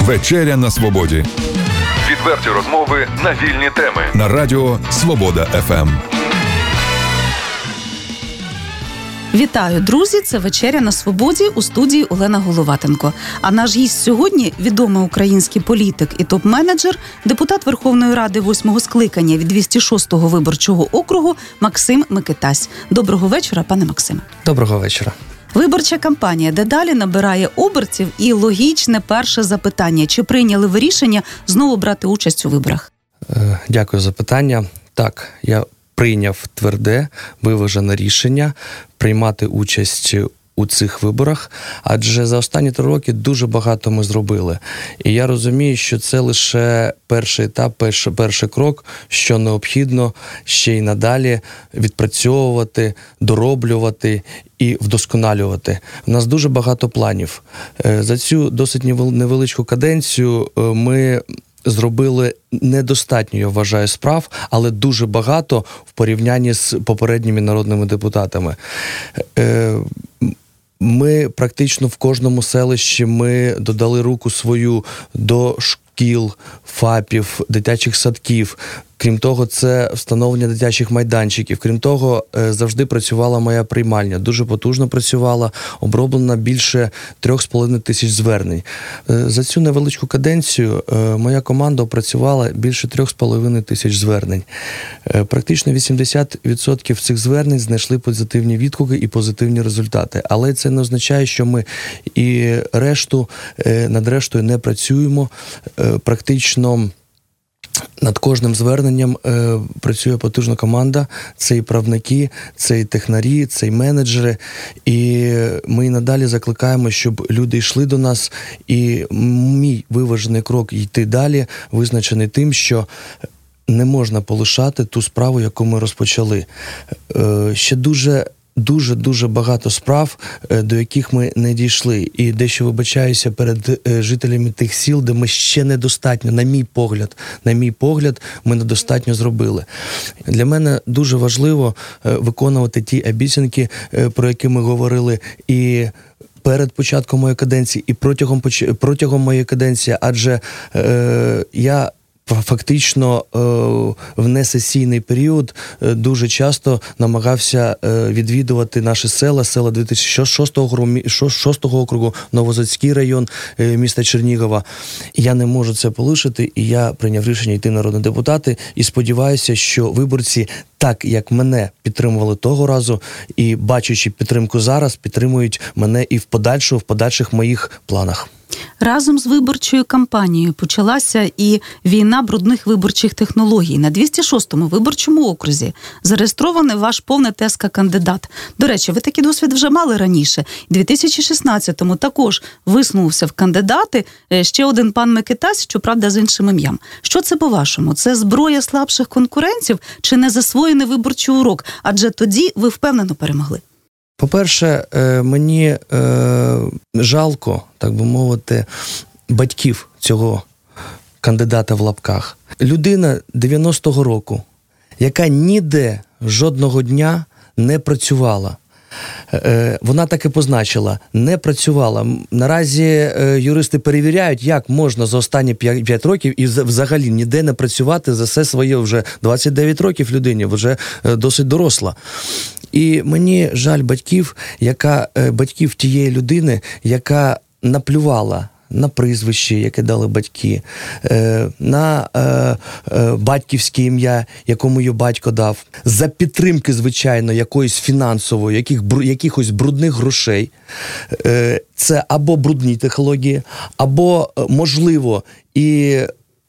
Вечеря на Свободі. Відверті розмови на вільні теми. На Радіо Свобода-ФМ. Вітаю, друзі! Це «Вечеря на Свободі», у студії Олена Головатенко. А наш гість сьогодні – відомий український політик і топ-менеджер, депутат Верховної Ради 8-го скликання від 206-го виборчого округу Максим Микитась. Доброго вечора, пане Максиме. Доброго вечора. Виборча кампанія дедалі набирає обертів, і логічне перше запитання – чи прийняли ви рішення знову брати участь у виборах? Дякую за питання. Так, я прийняв тверде, виважене рішення приймати участь у цих виборах, адже за останні 3 роки дуже багато ми зробили. І я розумію, що це лише перший етап, перший крок, що необхідно ще й надалі відпрацьовувати, дороблювати і вдосконалювати. У нас дуже багато планів. За цю досить невеличку каденцію ми зробили недостатньо, я вважаю, справ, але дуже багато в порівнянні з попередніми народними депутатами. Ми практично в кожному селищі ми додали руку свою до шкіл, ФАПів, дитячих садків. Крім того, це встановлення дитячих майданчиків. Крім того, завжди працювала моя приймальня. Дуже потужно працювала, оброблена більше 3,5 тисяч звернень. За цю невеличку каденцію моя команда опрацювала більше 3,5 тисяч звернень. Практично 80% цих звернень знайшли позитивні відгуки і позитивні результати. Але це не означає, що ми і над рештою не працюємо. Практично над кожним зверненням працює потужна команда, це і правники, це і технарі, це і менеджери. І ми і надалі закликаємо, щоб люди йшли до нас. І мій виважений крок йти далі визначений тим, що не можна полишати ту справу, яку ми розпочали. Ще дуже багато справ, до яких ми не дійшли. І дещо вибачаюся перед жителями тих сіл, де ми ще недостатньо, на мій погляд, ми недостатньо зробили. Для мене дуже важливо виконувати ті обіцянки, про які ми говорили і перед початком моєї каденції, і протягом моєї каденції, адже я фактично в несесійний період дуже часто намагався відвідувати наші села 2006 округу, Новозацький район міста Чернігова. Я не можу це полишити, і я прийняв рішення йти народні депутати, і сподіваюся, що виборці, так як мене підтримували того разу, і бачачи підтримку зараз, підтримують мене і в подальших моїх планах. Разом з виборчою кампанією почалася і війна брудних виборчих технологій. На 206-му виборчому окрузі зареєстрований ваш повний ТСК-кандидат. До речі, ви такий досвід вже мали раніше. У 2016-му також висунувся в кандидати ще один пан Микитась, щоправда, з іншим ім'ям. Що це по-вашому? Це зброя слабших конкурентів чи незасвоєний виборчий урок? Адже тоді ви впевнено перемогли. По-перше, мені жалко, так би мовити, батьків цього кандидата в лапках. Людина 90-го року, яка ніде жодного дня не працювала. Вона так і позначила – не працювала. Наразі юристи перевіряють, як можна за останні 5 років і взагалі ніде не працювати за все своє вже 29 років людині, вже досить доросла. І мені жаль батьків тієї людини, яка наплювала на прізвище, яке дали батьки, на батьківське ім'я, якому її батько дав, за підтримки, звичайно, якоїсь фінансової, якихось брудних грошей. Це або брудні технології, або, можливо, і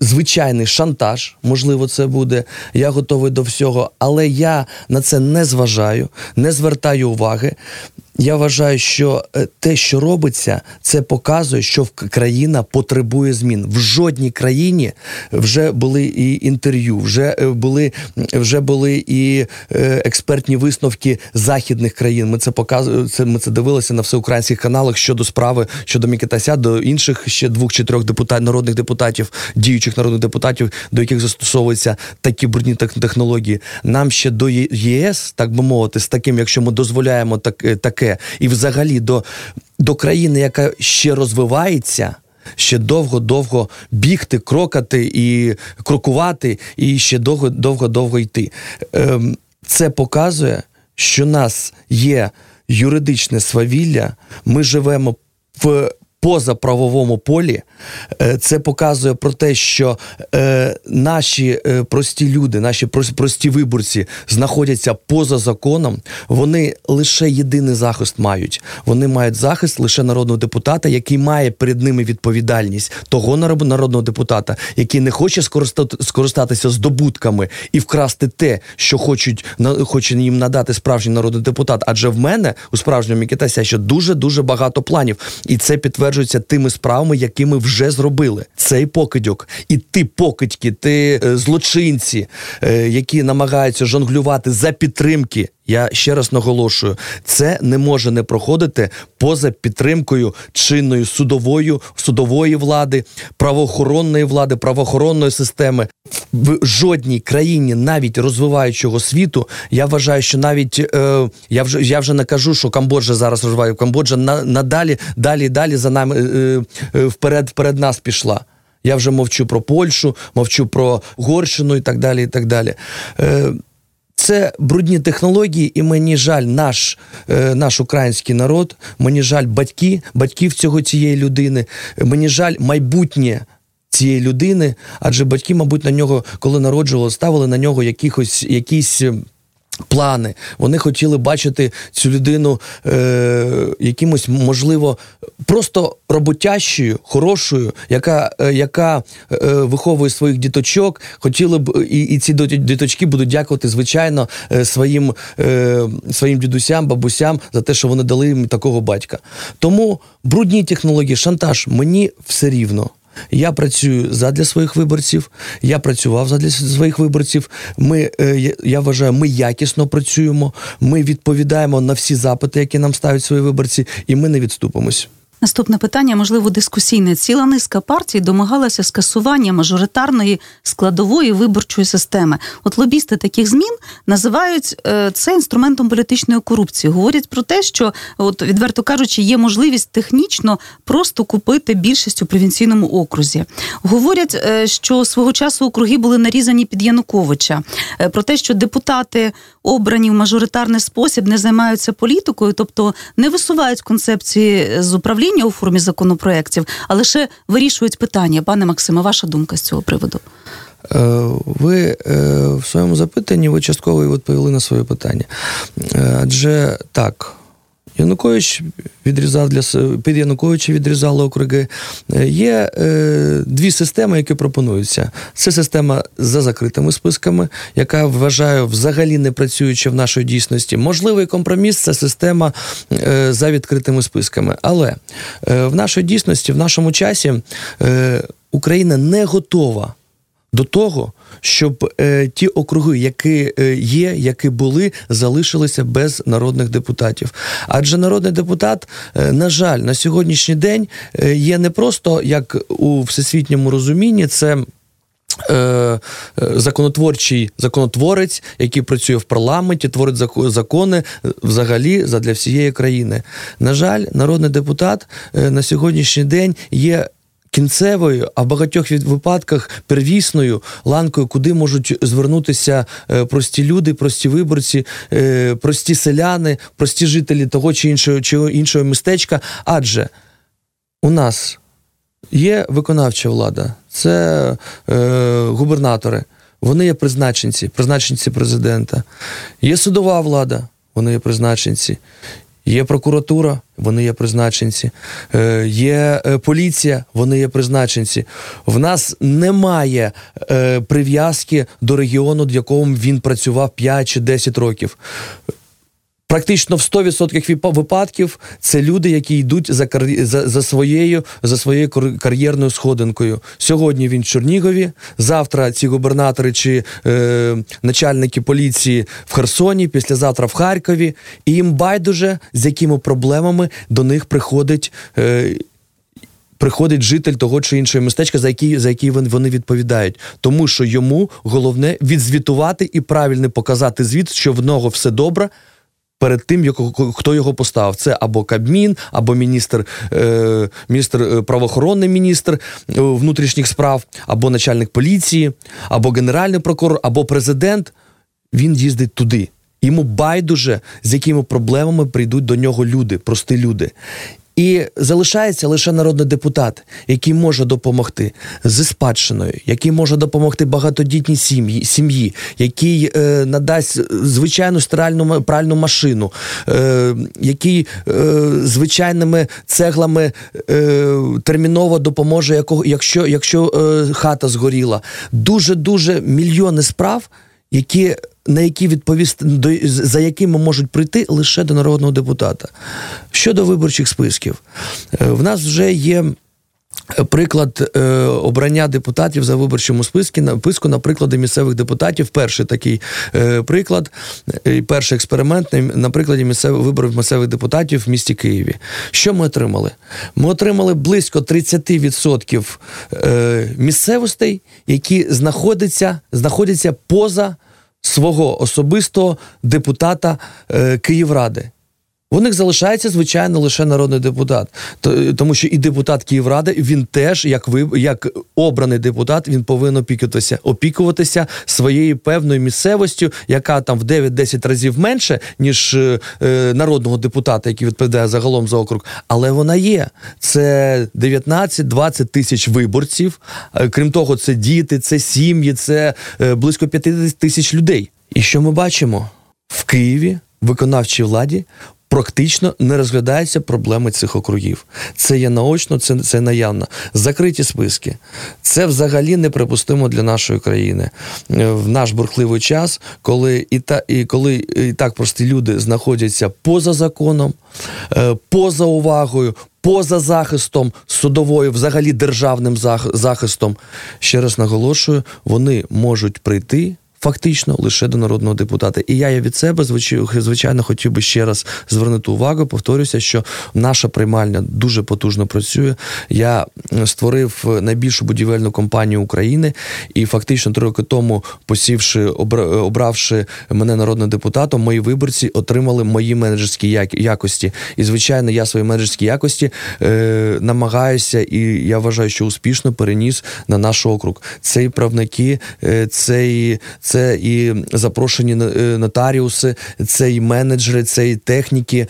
звичайний шантаж, можливо, це буде, я готовий до всього, але я на це не зважаю, не звертаю уваги. Я вважаю, що те, що робиться, це показує, що країна потребує змін. В жодній країні вже були і інтерв'ю, вже були і експертні висновки західних країн. Ми це дивилися на всеукраїнських каналах щодо справи, щодо Микитася, до інших ще 2 чи 3 народних депутатів, діючих народних депутатів, до яких застосовуються такі брудні технології. Нам ще до ЄС, так би мовити, з таким, якщо ми дозволяємо таке, і взагалі до країни, яка ще розвивається, ще довго-довго бігти, крокати і крокувати, і ще довго-довго йти. Це показує, що в нас є юридичне свавілля, ми живемо в позаправовому полі. Це показує про те, що наші прості люди, наші прості виборці знаходяться поза законом. Вони лише єдиний захист мають. Вони мають захист лише народного депутата, який має перед ними відповідальність того народного депутата, який не хоче скористатися здобутками і вкрасти те, що хоче їм надати справжній народний депутат. Адже в мене, у справжнього Мікітася, ще дуже-дуже багато планів. І це підтверджується тими справами, які ми вже зробили. Цей покидьок. І ти покидьки, ти злочинці, які намагаються жонглювати за підтримки. Я ще раз наголошую, це не може не проходити поза підтримкою чинної судової влади, правоохоронної влади, правоохоронної системи. В жодній країні, навіть розвиваючого світу, я вважаю, що навіть, я вже не кажу, що Камбоджа зараз розвиває. Камбоджа надалі за нами, вперед нас пішла. Я вже мовчу про Польщу, мовчу про Угорщину і так далі, і так далі. Це брудні технології, і мені жаль наш український народ, мені жаль батьків цієї людини, мені жаль майбутнє цієї людини, адже батьки, мабуть, на нього, коли народжували, ставили на нього якісь плани. Вони хотіли бачити цю людину якимось, можливо, просто роботящою, хорошою, яка виховує своїх діточок. Хотіли б, і ці діточки будуть дякувати, звичайно, своїм дідусям, бабусям за те, що вони дали їм такого батька. Тому брудні технології, шантаж, мені все рівно. Я працюю задля своїх виборців, я працював задля своїх виборців, я вважаю, ми якісно працюємо, ми відповідаємо на всі запити, які нам ставлять свої виборці, і ми не відступимось. Наступне питання, можливо, дискусійне. Ціла низка партій домагалася скасування мажоритарної складової виборчої системи. От лобісти таких змін називають це інструментом політичної корупції. Говорять про те, що, от відверто кажучи, є можливість технічно просто купити більшість у провінційному окрузі. Говорять, що свого часу округи були нарізані під Януковича. Про те, що депутати, обрані в мажоритарний спосіб, не займаються політикою, тобто не висувають концепції з управління у формі законопроєктів, а лише вирішують питання. Пане Максиме, ваша думка з цього приводу? Ви в своєму запитанні частково відповіли на своє питання. Адже так, Янукович під Януковича відрізали округи. Є дві системи, які пропонуються. Це система за закритими списками, яка, вважаю, взагалі не працюючи в нашій дійсності. Можливий компроміс – це система за відкритими списками. Але в нашій дійсності, в нашому часі Україна не готова до того, щоб ті округи, які є, які були, залишилися без народних депутатів. Адже народний депутат, на жаль, на сьогоднішній день є не просто, як у всесвітньому розумінні, це законотворець, який працює в парламенті, творить закони взагалі задля всієї країни. На жаль, народний депутат на сьогоднішній день є кінцевою, а в багатьох випадках первісною ланкою, куди можуть звернутися прості люди, прості виборці, прості селяни, прості жителі того чи іншого містечка. Адже у нас є виконавча влада, це губернатори, вони є призначенці президента. Є судова влада, вони є призначенці. Є прокуратура, вони є призначенці. Є поліція, вони є призначенці. В нас немає прив'язки до регіону, в якому він працював 5 чи 10 років. Практично в 100% випадків це люди, які йдуть за своєю кар'єрною сходинкою. Сьогодні він в Чернігові, завтра ці губернатори чи начальники поліції в Херсоні, післязавтра в Харкові. І їм байдуже, з якими проблемами до них приходить житель того чи іншого містечка, за який вони відповідають. Тому що йому головне відзвітувати і правильно показати звіт, що в нього все добре, перед тим, хто його поставив. Це або Кабмін, або міністр правоохоронний міністр внутрішніх справ, або начальник поліції, або генеральний прокурор, або президент. Він їздить туди. Йому байдуже, з якими проблемами прийдуть до нього люди, прості люди. І залишається лише народний депутат, який може допомогти зі спадщиною, який може допомогти багатодітній сім'ї, який надасть звичайну стиральну пральну машину, який звичайними цеглами терміново допоможе, якщо хата згоріла. Дуже-дуже мільйони справ, на які відповісти, за якими можуть прийти лише до народного депутата. Щодо виборчих списків. В нас вже є приклад обрання депутатів за виборчому списку, на прикладі місцевих депутатів. Перший такий приклад, перший експеримент на прикладі виборів місцевих депутатів в місті Києві. Що ми отримали? Ми отримали близько 30% місцевостей, які знаходяться поза свого особистого депутата Київради. У них залишається, звичайно, лише народний депутат. Тому що і депутат Київради, він теж, як обраний депутат, він повинен опікуватися своєю певною місцевостю, яка там в 9-10 разів менше, ніж народного депутата, який відповідає загалом за округ. Але вона є. Це 19-20 тисяч виборців. Крім того, це діти, це сім'ї, це близько 50 тисяч людей. І що ми бачимо? В Києві, виконавчій владі, практично не розглядаються проблеми цих округів. Це є наочно, це наявно. Закриті списки. Це взагалі неприпустимо для нашої країни. В наш бурхливий час, коли і так прості люди знаходяться поза законом, поза увагою, поза захистом судовою, взагалі державним захистом, ще раз наголошую, вони можуть прийти фактично лише до народного депутата. І я від себе, звичайно, хотів би ще раз звернути увагу, повторюся, що наша приймальня дуже потужно працює. Я створив найбільшу будівельну компанію України і фактично 3 роки тому, обравши мене народним депутатом, мої виборці отримали мої менеджерські якості. І, звичайно, я свої менеджерські якості намагаюся і я вважаю, що успішно переніс на наш округ. Це і правники, це і запрошені нотаріуси, це і менеджери, це і техніки.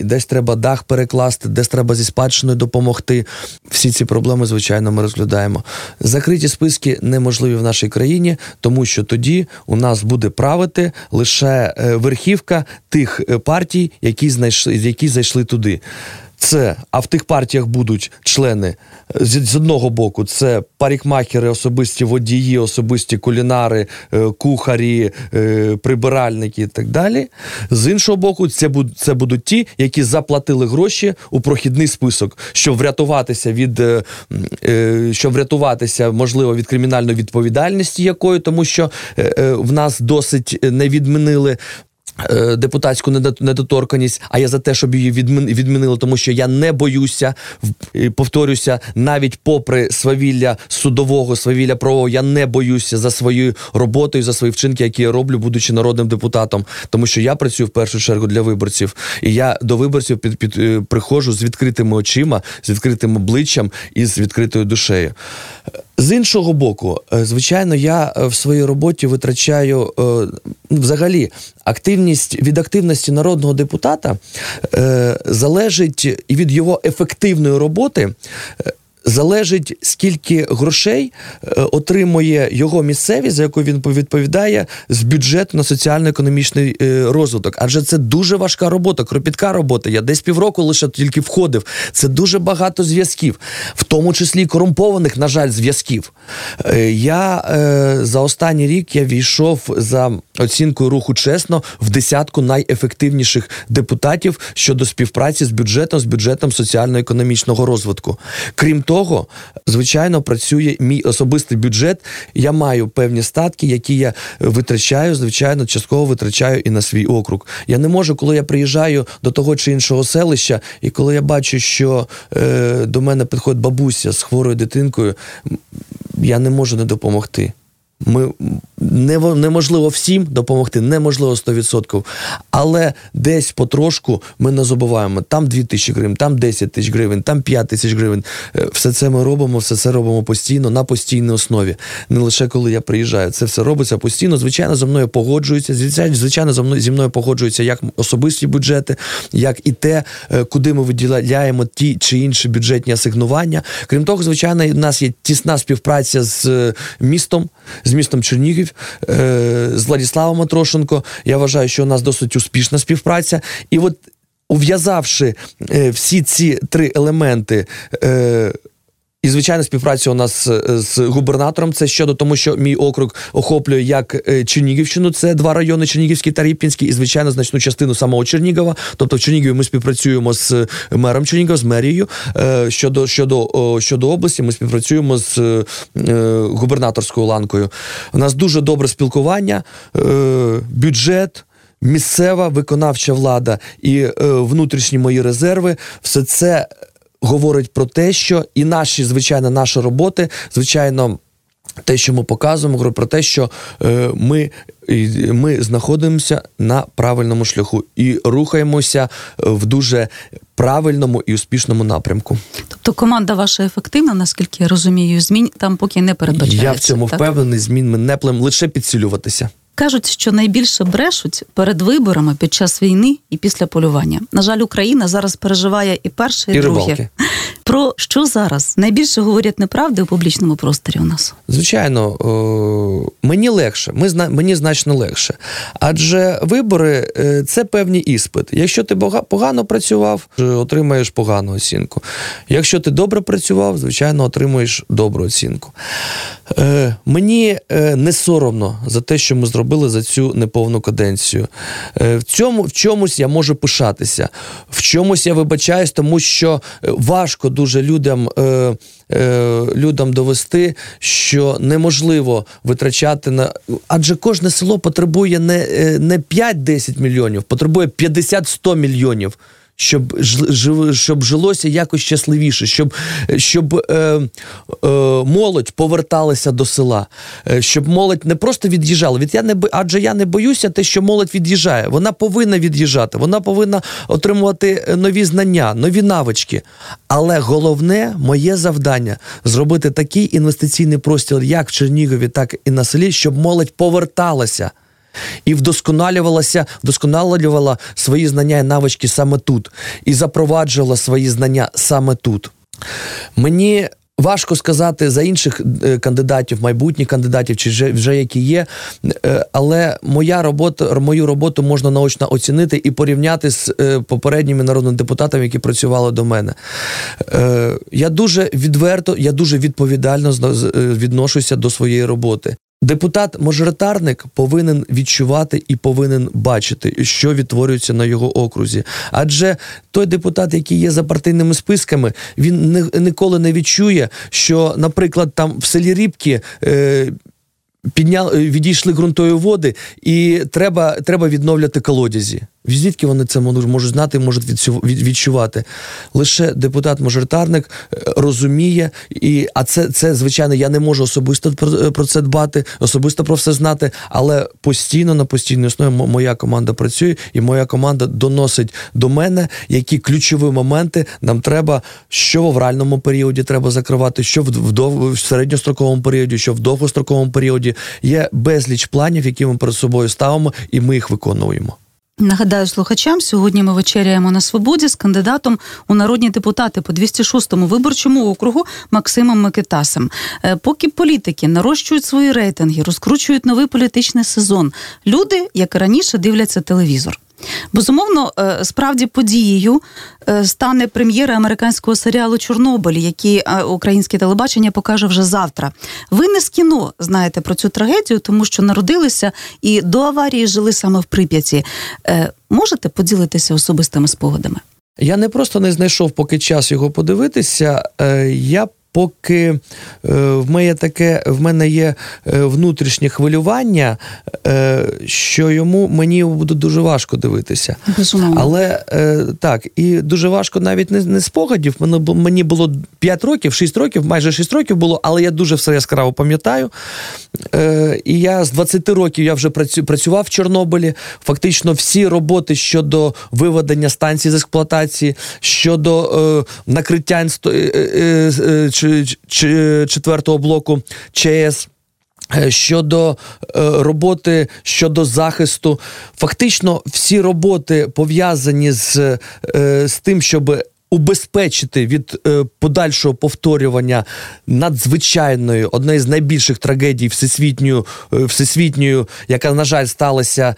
Десь треба дах перекласти, десь треба зі спадщиною допомогти. Всі ці проблеми, звичайно, ми розглядаємо. Закриті списки неможливі в нашій країні, тому що тоді у нас буде правити лише верхівка тих партій, які зайшли туди. А в тих партіях будуть члени, з одного боку, це парикмахери, особисті водії, особисті кулінари, кухарі, прибиральники і так далі. З іншого боку, це будуть ті, які заплатили гроші у прохідний список, щоб врятуватися, можливо, від кримінальної відповідальності якої, тому що в нас досить не відмінили депутатську недоторканність, а я за те, щоб її відмінили, тому що я не боюся, повторюся, навіть попри свавілля судового, свавілля правового, я не боюся за свою роботу і за свої вчинки, які я роблю, будучи народним депутатом, тому що я працюю в першу чергу для виборців, і я до виборців приходжу з відкритими очима, з відкритим обличчям і з відкритою душею. З іншого боку, звичайно, я в своїй роботі витрачаю взагалі від активності народного депутата залежить і від його ефективної роботи, залежить, скільки грошей отримує його місцевість, за яку він відповідає, з бюджету на соціально-економічний розвиток. Адже це дуже важка робота, кропітка робота. Я десь півроку лише тільки входив. Це дуже багато зв'язків, в тому числі корумпованих, на жаль, зв'язків. Я за останній рік війшов за оцінкою руху «Чесно» в десятку найефективніших депутатів щодо співпраці з бюджетом соціально-економічного розвитку. Крім того, звичайно, працює мій особистий бюджет. Я маю певні статки, які я витрачаю, звичайно, частково витрачаю і на свій округ. Я не можу, коли я приїжджаю до того чи іншого селища, і коли я бачу, що до мене підходить бабуся з хворою дитинкою, я не можу не допомогти. Ми неможливо всім допомогти, неможливо 100%, але десь потрошку ми не забуваємо. Там 2 тисячі гривень, там 10 тисяч гривень, там 5 тисяч гривень. Все це ми робимо, все це робимо постійно, на постійній основі. Не лише коли я приїжджаю. Це все робиться постійно. Звичайно, за мною погоджуються, звичайно, зі мною погоджуються як особисті бюджети, як і те, куди ми виділяємо ті чи інші бюджетні асигнування. Крім того, звичайно, в нас є тісна співпраця з містом Чернігів, з Владиславом Матрошенко. Я вважаю, що у нас досить успішна співпраця. І от ув'язавши всі ці три елементи, і, звичайно, співпраця у нас з губернатором, це щодо тому, що мій округ охоплює як Чернігівщину, це 2 райони, Чернігівський та Ріпінський, і, звичайно, значну частину самого Чернігова. Тобто в Чернігові ми співпрацюємо з мером Чернігова, з мерією. Щодо області ми співпрацюємо з губернаторською ланкою. У нас дуже добре спілкування, бюджет, місцева виконавча влада і внутрішні мої резерви. Все це говорить про те, що і наші роботи, звичайно, те, що ми показуємо, говорить про те, що ми знаходимося на правильному шляху і рухаємося в дуже правильному і успішному напрямку. Тобто команда ваша ефективна, наскільки я розумію, змін там поки не передбачається. Я в цьому впевнений, змін ми не плануємо, лише підсилюватися. Кажуть, що найбільше брешуть перед виборами, під час війни і після полювання. На жаль, Україна зараз переживає і перше, і друге. Рибалки. Про що зараз? Найбільше говорять неправди у публічному просторі у нас. Звичайно, мені легше, мені значно легше. Адже вибори – це певні іспити. Якщо ти погано працював, отримаєш погану оцінку. Якщо ти добре працював, звичайно, отримуєш добру оцінку. Мені не соромно за те, що ми зробили за цю неповну каденцію. В чомусь я можу пишатися, в чомусь я вибачаюсь, тому що важко дуже людям довести, що неможливо витрачати на... Адже кожне село потребує не 5-10 мільйонів, потребує 50-100 мільйонів, щоб жилося якось щасливіше, щоб молодь поверталася до села, щоб молодь не просто від'їжджала. Адже я не боюся те, що молодь від'їжджає. Вона повинна від'їжджати, вона повинна отримувати нові знання, нові навички. Але головне моє завдання – зробити такий інвестиційний простір, як в Чернігові, так і на селі, щоб молодь поверталася і вдосконалювала свої знання і навички саме тут. І запроваджувала свої знання саме тут. Мені важко сказати за інших кандидатів, майбутніх кандидатів, чи вже які є, але мою роботу можна наочно оцінити і порівняти з попередніми народними депутатами, які працювали до мене. Я дуже відверто, я дуже відповідально відношуся до своєї роботи. Депутат-мажоритарник повинен відчувати і повинен бачити, що відтворюється на його окрузі. Адже той депутат, який є за партійними списками, він ніколи не відчує, що, наприклад, там в селі Рібки відійшли ґрунтові води і треба відновляти колодязі. Звідки вони це можуть знати і можуть відчувати? Лише депутат-мажоритарник розуміє, це, звичайно, я не можу особисто про це дбати, особисто про все знати, але постійно, на постійній основі моя команда працює і моя команда доносить до мене, які ключові моменти нам треба, що в авральному періоді треба закривати, що в середньостроковому періоді, що в довгостроковому періоді. Є безліч планів, які ми перед собою ставимо, і ми їх виконуємо. Нагадаю слухачам, сьогодні ми вечеряємо на Свободі з кандидатом у народні депутати по 206-му виборчому округу Максимом Микитасем. Поки політики нарощують свої рейтинги, розкручують новий політичний сезон, люди, як і раніше, дивляться телевізор. Безумовно, справді подією стане прем'єра американського серіалу «Чорнобиль», який українське телебачення покаже вже завтра. Ви не з кіно знаєте про цю трагедію, тому що народилися і до аварії жили саме в Прип'яті. Можете поділитися особистими спогадами? Я не просто не знайшов поки час його подивитися, я поки в мене є внутрішнє хвилювання, що мені буде дуже важко дивитися. Безумовно. Але так, і дуже важко навіть не спогадів. Мені було 5 років, 6 років, майже 6 років було, але я дуже все яскраво пам'ятаю. І я з 20 років я вже працював в Чорнобилі. Фактично всі роботи щодо виведення станції з експлуатації, щодо накриття четвертого блоку ЧАЕС, щодо роботи, щодо захисту. Фактично всі роботи пов'язані з тим, щоб убезпечити від подальшого повторювання надзвичайної, одної з найбільших трагедій всесвітньої, яка, на жаль, сталася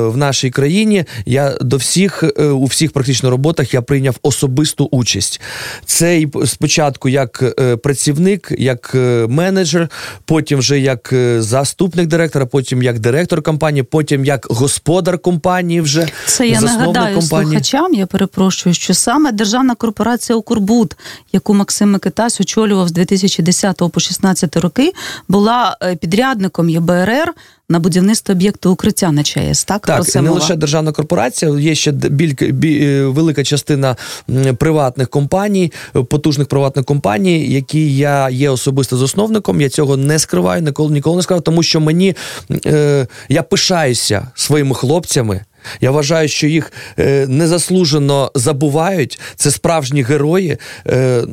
в нашій країні, я до всіх, у всіх практично роботах я прийняв особисту участь. Це спочатку як працівник, як менеджер, потім вже як заступник директора, потім як директор компанії, потім як господар компанії вже. Це я нагадаю слухачам, я перепрошую, що саме державна корпорація «Укрбуд», яку Максим Микитась очолював з 2010 по 2016 роки, була підрядником ЄБРР на будівництво об'єкту укриття на ЧАЕС, так? Так, не лише державна корпорація, є ще велика частина приватних компаній, потужних приватних компаній, які я є особисто засновником, я цього не скриваю, ніколи не скриваю, тому що я пишаюся своїми хлопцями. Я вважаю, що їх незаслужено забувають. Це справжні герої.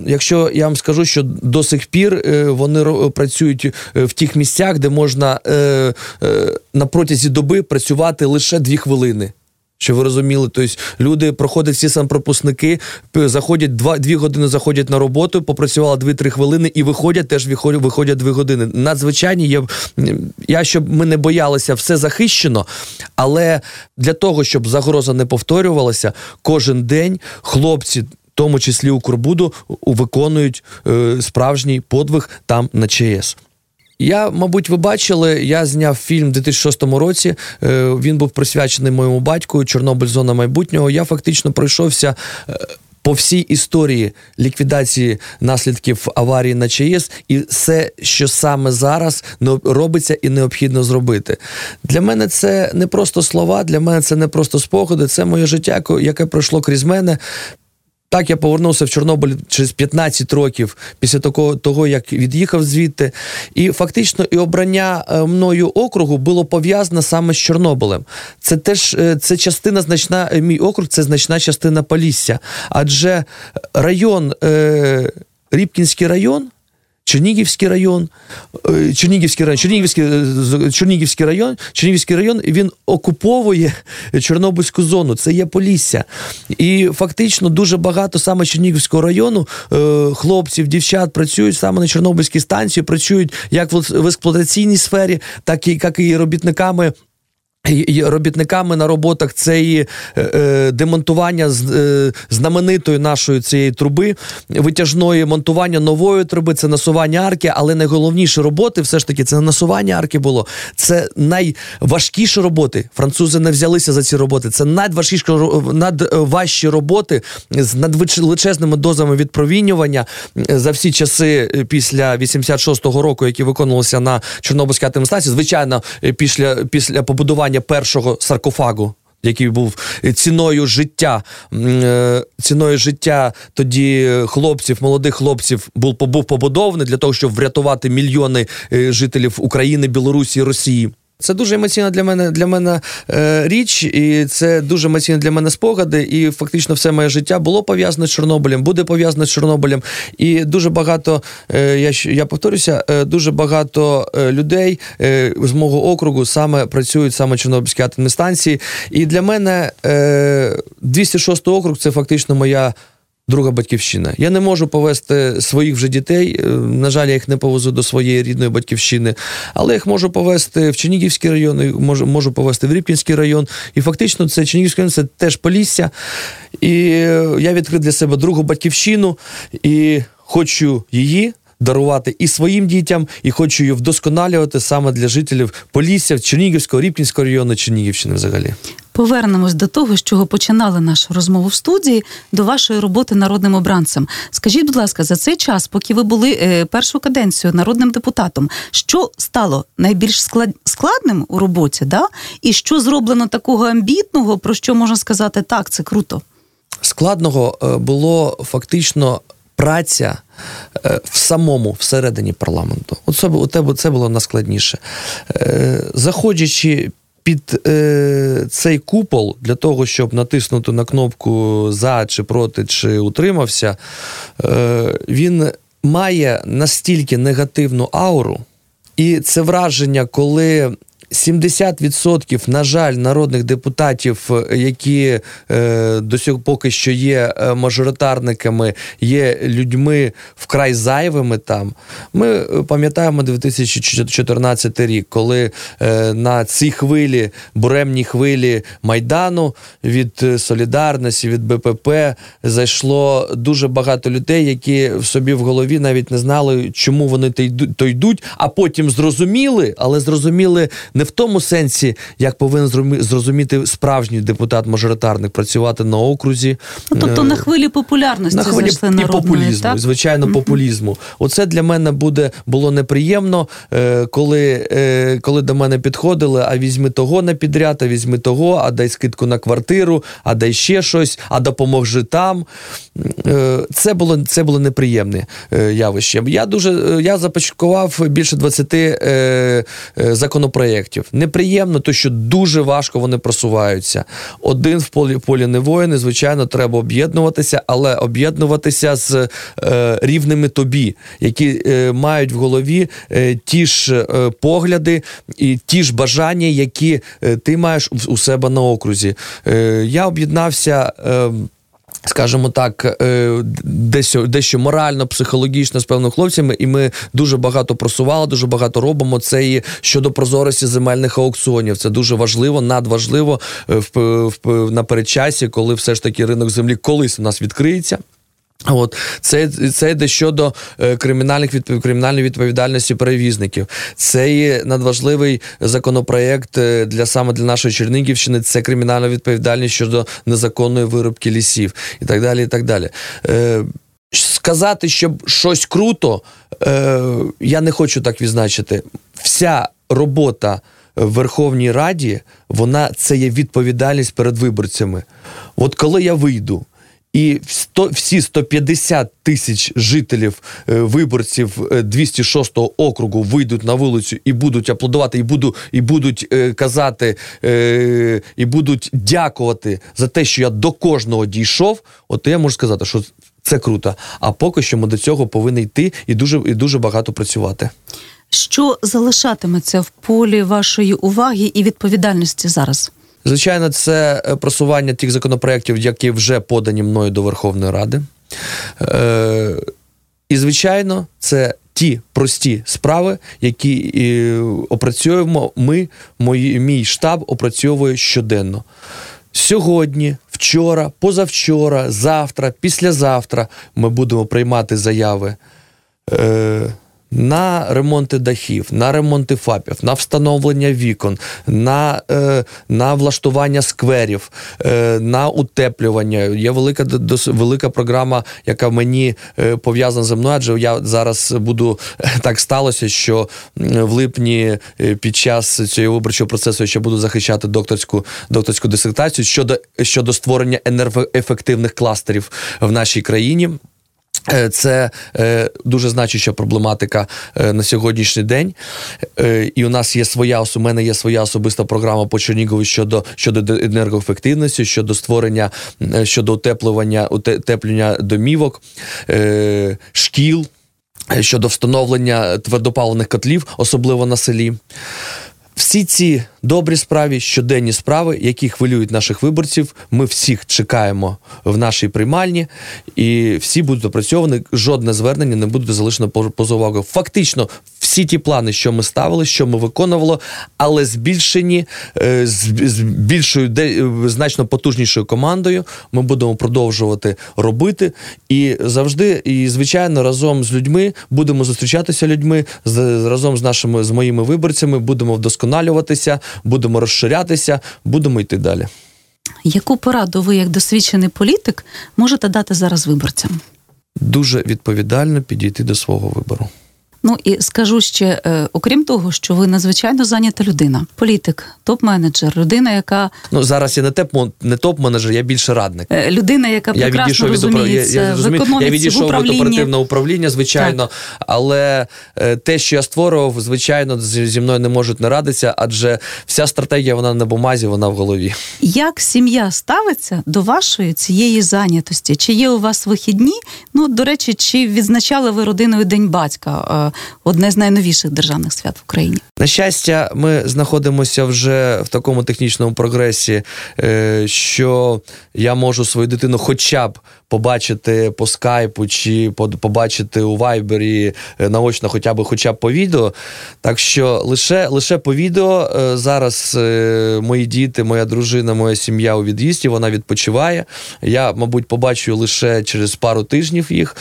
Якщо я вам скажу, що до сих пір вони працюють в тих місцях, де можна на протязі доби працювати лише 2 хвилини. Що ви розуміли, тобто люди проходять всі санпропускники, заходять 2 години, заходять на роботу, попрацювали 2-3 хвилини і виходять, теж виходять 2 години. Надзвичайні є, щоб ми не боялися, все захищено, але для того, щоб загроза не повторювалася, кожен день хлопці, в тому числі Укрбуду, виконують справжній подвиг там на ЧАЕС. Мабуть, ви бачили, я зняв фільм у 2006 році, він був присвячений моєму батьку, «Чорнобиль. Зона майбутнього». Я фактично пройшовся по всій історії ліквідації наслідків аварії на ЧАЕС і все, що саме зараз робиться і необхідно зробити. Для мене це не просто слова, для мене це не просто спогади, це моє життя, яке пройшло крізь мене. Так, я повернувся в Чорнобиль через 15 років після того, як від'їхав звідти. І фактично і обрання мною округу було пов'язано саме з Чорнобилем. Це теж мій округ, це значна частина Полісся. Адже район, Рібкінський район, Чернігівський район, він окуповує Чорнобильську зону, це є Полісся. І фактично дуже багато саме Чернігівського району хлопців, дівчат працюють саме на Чорнобильській станції, працюють як в експлуатаційній сфері, так і робітниками на роботах цієї демонтування знаменитої нашої цієї труби, витяжної, монтування нової труби, це насування арки, але найголовніші роботи, все ж таки, це насування арки було. Це найважкіші роботи, французи не взялися за ці роботи, це надважчі роботи з надвеличезними дозами відпромінювання за всі часи після 86-го року, які виконувалися на Чорнобильській атомній станції, звичайно, після побудування першого саркофагу, який був ціною життя тоді хлопців, молодих хлопців, був побудований для того, щоб врятувати мільйони жителів України, Білорусі, Росії. Це дуже емоційна для мене річ, і це дуже емоційні для мене спогади, і фактично все моє життя було пов'язане з Чорнобилем, буде пов'язане з Чорнобилем, і дуже багато, я повторюся, дуже багато людей з мого округу працюють в Чорнобильській атомній станції, і для мене 206 округ – це фактично моя друга батьківщина. Я не можу повезти своїх вже дітей, на жаль, я їх не повезу до своєї рідної батьківщини, але їх можу повезти в Чернігівський район, можу повезти в Рібкінський район, і фактично це Чернігівський район, це теж Полісся, і я відкрив для себе другу батьківщину, і хочу її дарувати і своїм дітям, і хочу її вдосконалювати саме для жителів Полісся, Чернігівського, Рібкінського району, Чернігівщини взагалі. повернемось до того, з чого починали нашу розмову в студії, до вашої роботи народним обранцем. Скажіть, будь ласка, за цей час, поки ви були першу каденцію народним депутатом, що стало найбільш складним у роботі, да? І що зроблено такого амбітного, про що можна сказати, так, це круто? Складного було фактично праця в самому, всередині парламенту. Це було найскладніше. Заходячи під цей купол для того, щоб натиснути на кнопку «за» чи «проти» чи «утримався», він має настільки негативну ауру. І це враження, коли 70%, на жаль, народних депутатів, які поки що є мажоритарниками, є людьми вкрай зайвими там. Ми пам'ятаємо 2014 рік, коли на цій хвилі, буремній хвилі Майдану від Солідарності, від БПП зайшло дуже багато людей, які в собі в голові навіть не знали, чому вони то йдуть, а потім зрозуміли, але зрозуміли не в тому сенсі, як повинен зрозуміти справжній депутат-мажоритарник, працювати на окрузі. Тобто на хвилі популярності зайшли народної, так? Популізму, звичайно, популізму. Оце для мене було неприємно, коли до мене підходили, а візьми того на підряд, а візьми того, а дай скидку на квартиру, а дай ще щось, а допоможи там. Це було неприємне явище. Я започаткував більше 20 законопроєктів. Неприємно, то що дуже важко вони просуваються. Один в полі не воїн, і, звичайно, треба об'єднуватися, але об'єднуватися з рівними тобі, які мають в голові ті ж погляди і ті ж бажання, які ти маєш у себе на окрузі. Я об'єднався... скажімо так, дещо морально, психологічно з певними хлопцями, і ми дуже багато просували, дуже багато робимо. Це і щодо прозорості земельних аукціонів. Це дуже важливо, надважливо на передчасі, коли все ж таки ринок землі колись у нас відкриється. От. Це йде щодо кримінальної відповідальності перевізників. Це є надважливий законопроєкт для нашої Чернігівщини. Це кримінальна відповідальність щодо незаконної вирубки лісів і так далі, і так далі. Сказати, що щось круто, я не хочу так відзначити. Вся робота в Верховній Раді, це є відповідальність перед виборцями. От коли я вийду, і всі 150 тисяч жителів, виборців 206-го округу вийдуть на вулицю і будуть аплодувати, і будуть казати, і будуть дякувати за те, що я до кожного дійшов, от я можу сказати, що це круто. А поки що ми до цього повинні йти і дуже багато працювати. Що залишатиметься в полі вашої уваги і відповідальності зараз? Звичайно, це просування тих законопроєктів, які вже подані мною до Верховної Ради. І, звичайно, це ті прості справи, які опрацьовуємо мій штаб опрацьовує щоденно. Сьогодні, вчора, позавчора, завтра, післязавтра ми будемо приймати заяви на ремонти дахів, на ремонти ФАПів, на встановлення вікон, на влаштування скверів, на утеплювання. Є велика програма, яка мені пов'язана зі мною, адже я зараз буду... Так сталося, що в липні під час цього виборчого процесу я ще буду захищати докторську дисертацію щодо створення енергоефективних кластерів в нашій країні. Це дуже значуща проблематика на сьогоднішній день. І у мене є своя особиста програма по Чернігову щодо енергоефективності, щодо утеплення домівок, шкіл, щодо встановлення твердопаливних котлів, особливо на селі. Всі ці добрі справи, щоденні справи, які хвилюють наших виборців, ми всіх чекаємо в нашій приймальні, і всі будуть опрацьовані, жодне звернення не буде залишено поза увагою. Фактично, всі ті плани, що ми ставили, що ми виконували, але значно потужнішою командою, ми будемо продовжувати робити. І завжди, і звичайно, разом з людьми, будемо зустрічатися людьми, разом з моїми виборцями, будемо вдосконалюватися, будемо розширятися, будемо йти далі. Яку пораду ви, як досвідчений політик, можете дати зараз виборцям? Дуже відповідально підійти до свого вибору. Ну і скажу ще, окрім того, що ви надзвичайно зайнята людина. Політик, топ-менеджер, людина, яка... Ну, зараз я не топ-менеджер, я більше радник. Людина, яка прекрасно розуміється в економіці, я відійшов від оперативного управління, звичайно. Так. Але те, що я створював, звичайно, зі мною не можуть не радитися, адже вся стратегія, вона на бумазі, вона в голові. Як сім'я ставиться до вашої цієї зайнятості? Чи є у вас вихідні? Ну, до речі, чи відзначали ви родиною День батька? Одне з найновіших державних свят в Україні. На щастя, ми знаходимося вже в такому технічному прогресі, що я можу свою дитину хоча б побачити по скайпу чи побачити у вайбері наочно хоча б по відео. Так що лише по відео зараз мої діти, моя дружина, моя сім'я у від'їзді, вона відпочиває. Я, мабуть, побачу лише через пару тижнів їх.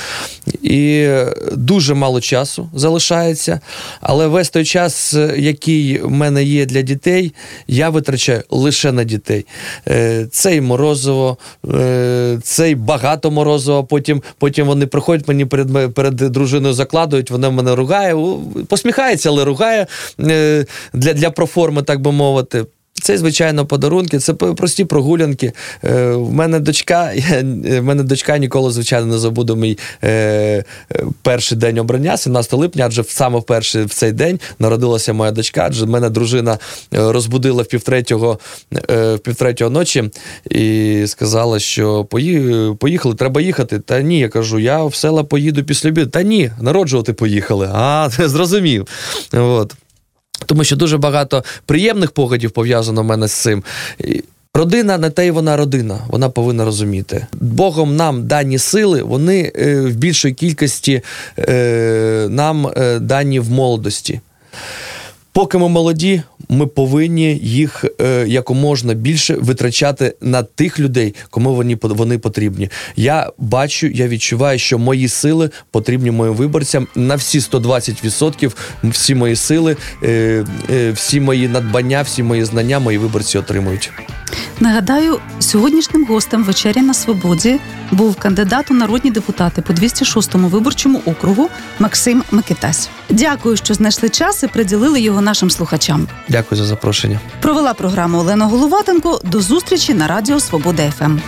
І дуже мало часу залишається, але весь той час, який в мене є для дітей, я витрачаю лише на дітей. Це і морозиво, це і багато морозива, потім вони приходять, мені перед дружиною закладують, вона мене ругає, посміхається, але ругає для проформи, так би мовити. Це, звичайно, подарунки, це прості прогулянки. В мене дочка ніколи, звичайно, не забуду мій перший день обрання, 17 липня, адже саме вперше в цей день народилася моя дочка, адже мене дружина розбудила в півтретього ночі і сказала, що поїхали, треба їхати. Та ні, я кажу, я в села поїду після обіду. Та ні, народжувати поїхали. А, зрозумів. От. Тому що дуже багато приємних погодів пов'язано в мене з цим. Родина, не те й вона родина, вона повинна розуміти. Богом нам дані сили, вони в більшій кількості нам дані в молодості. Поки ми молоді, ми повинні їх якоможна більше витрачати на тих людей, кому вони потрібні. Я бачу, я відчуваю, що мої сили потрібні моїм виборцям на всі 120%, всі мої сили, всі мої надбання, всі мої знання мої виборці отримують. Нагадаю, сьогоднішнім гостем «Вечері на Свободі» був кандидат у народні депутати по 206-му виборчому округу Максим Микитась. Дякую, що знайшли час і приділили його нашим слухачам. Дякую за запрошення. Провела програму Олена Головатенко. До зустрічі на Радіо Свобода-ФМ.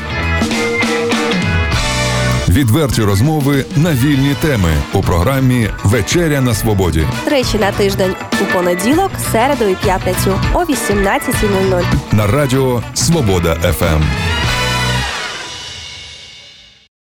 Відверті розмови на вільні теми у програмі «Вечеря на Свободі». Тричі на тиждень. У понеділок, середу і п'ятницю о 18:00. На Радіо Свобода-ФМ.